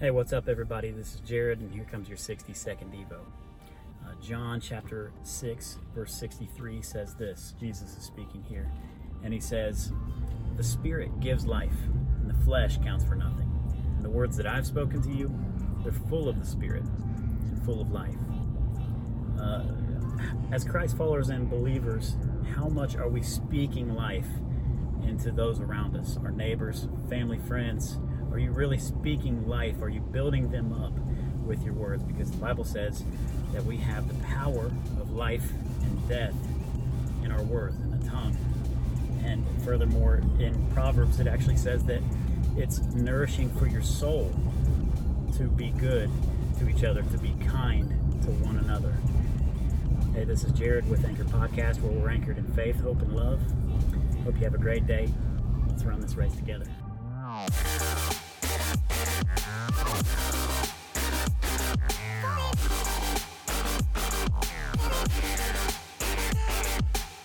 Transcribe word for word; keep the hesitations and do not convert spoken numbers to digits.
Hey, what's up everybody? This is Jared and here comes your sixty second Devo. Uh, John chapter six verse sixty-three says this. Jesus is speaking here and he says, "The Spirit gives life and the flesh counts for nothing. And the words that I've spoken to you, they're full of the Spirit and full of life." Uh, as Christ followers and believers, how much are we speaking life into those around us, our neighbors, family, friends? Are you really speaking life? Are you building them up with your words? Because the Bible says that we have the power of life and death in our words, in the tongue. And furthermore, in Proverbs, it actually says that it's nourishing for your soul to be good to each other, to be kind to one another. Hey, this is Jared with Anchor Podcast, where we're anchored in faith, hope, and love. Hope you have a great day. Let's run this race together.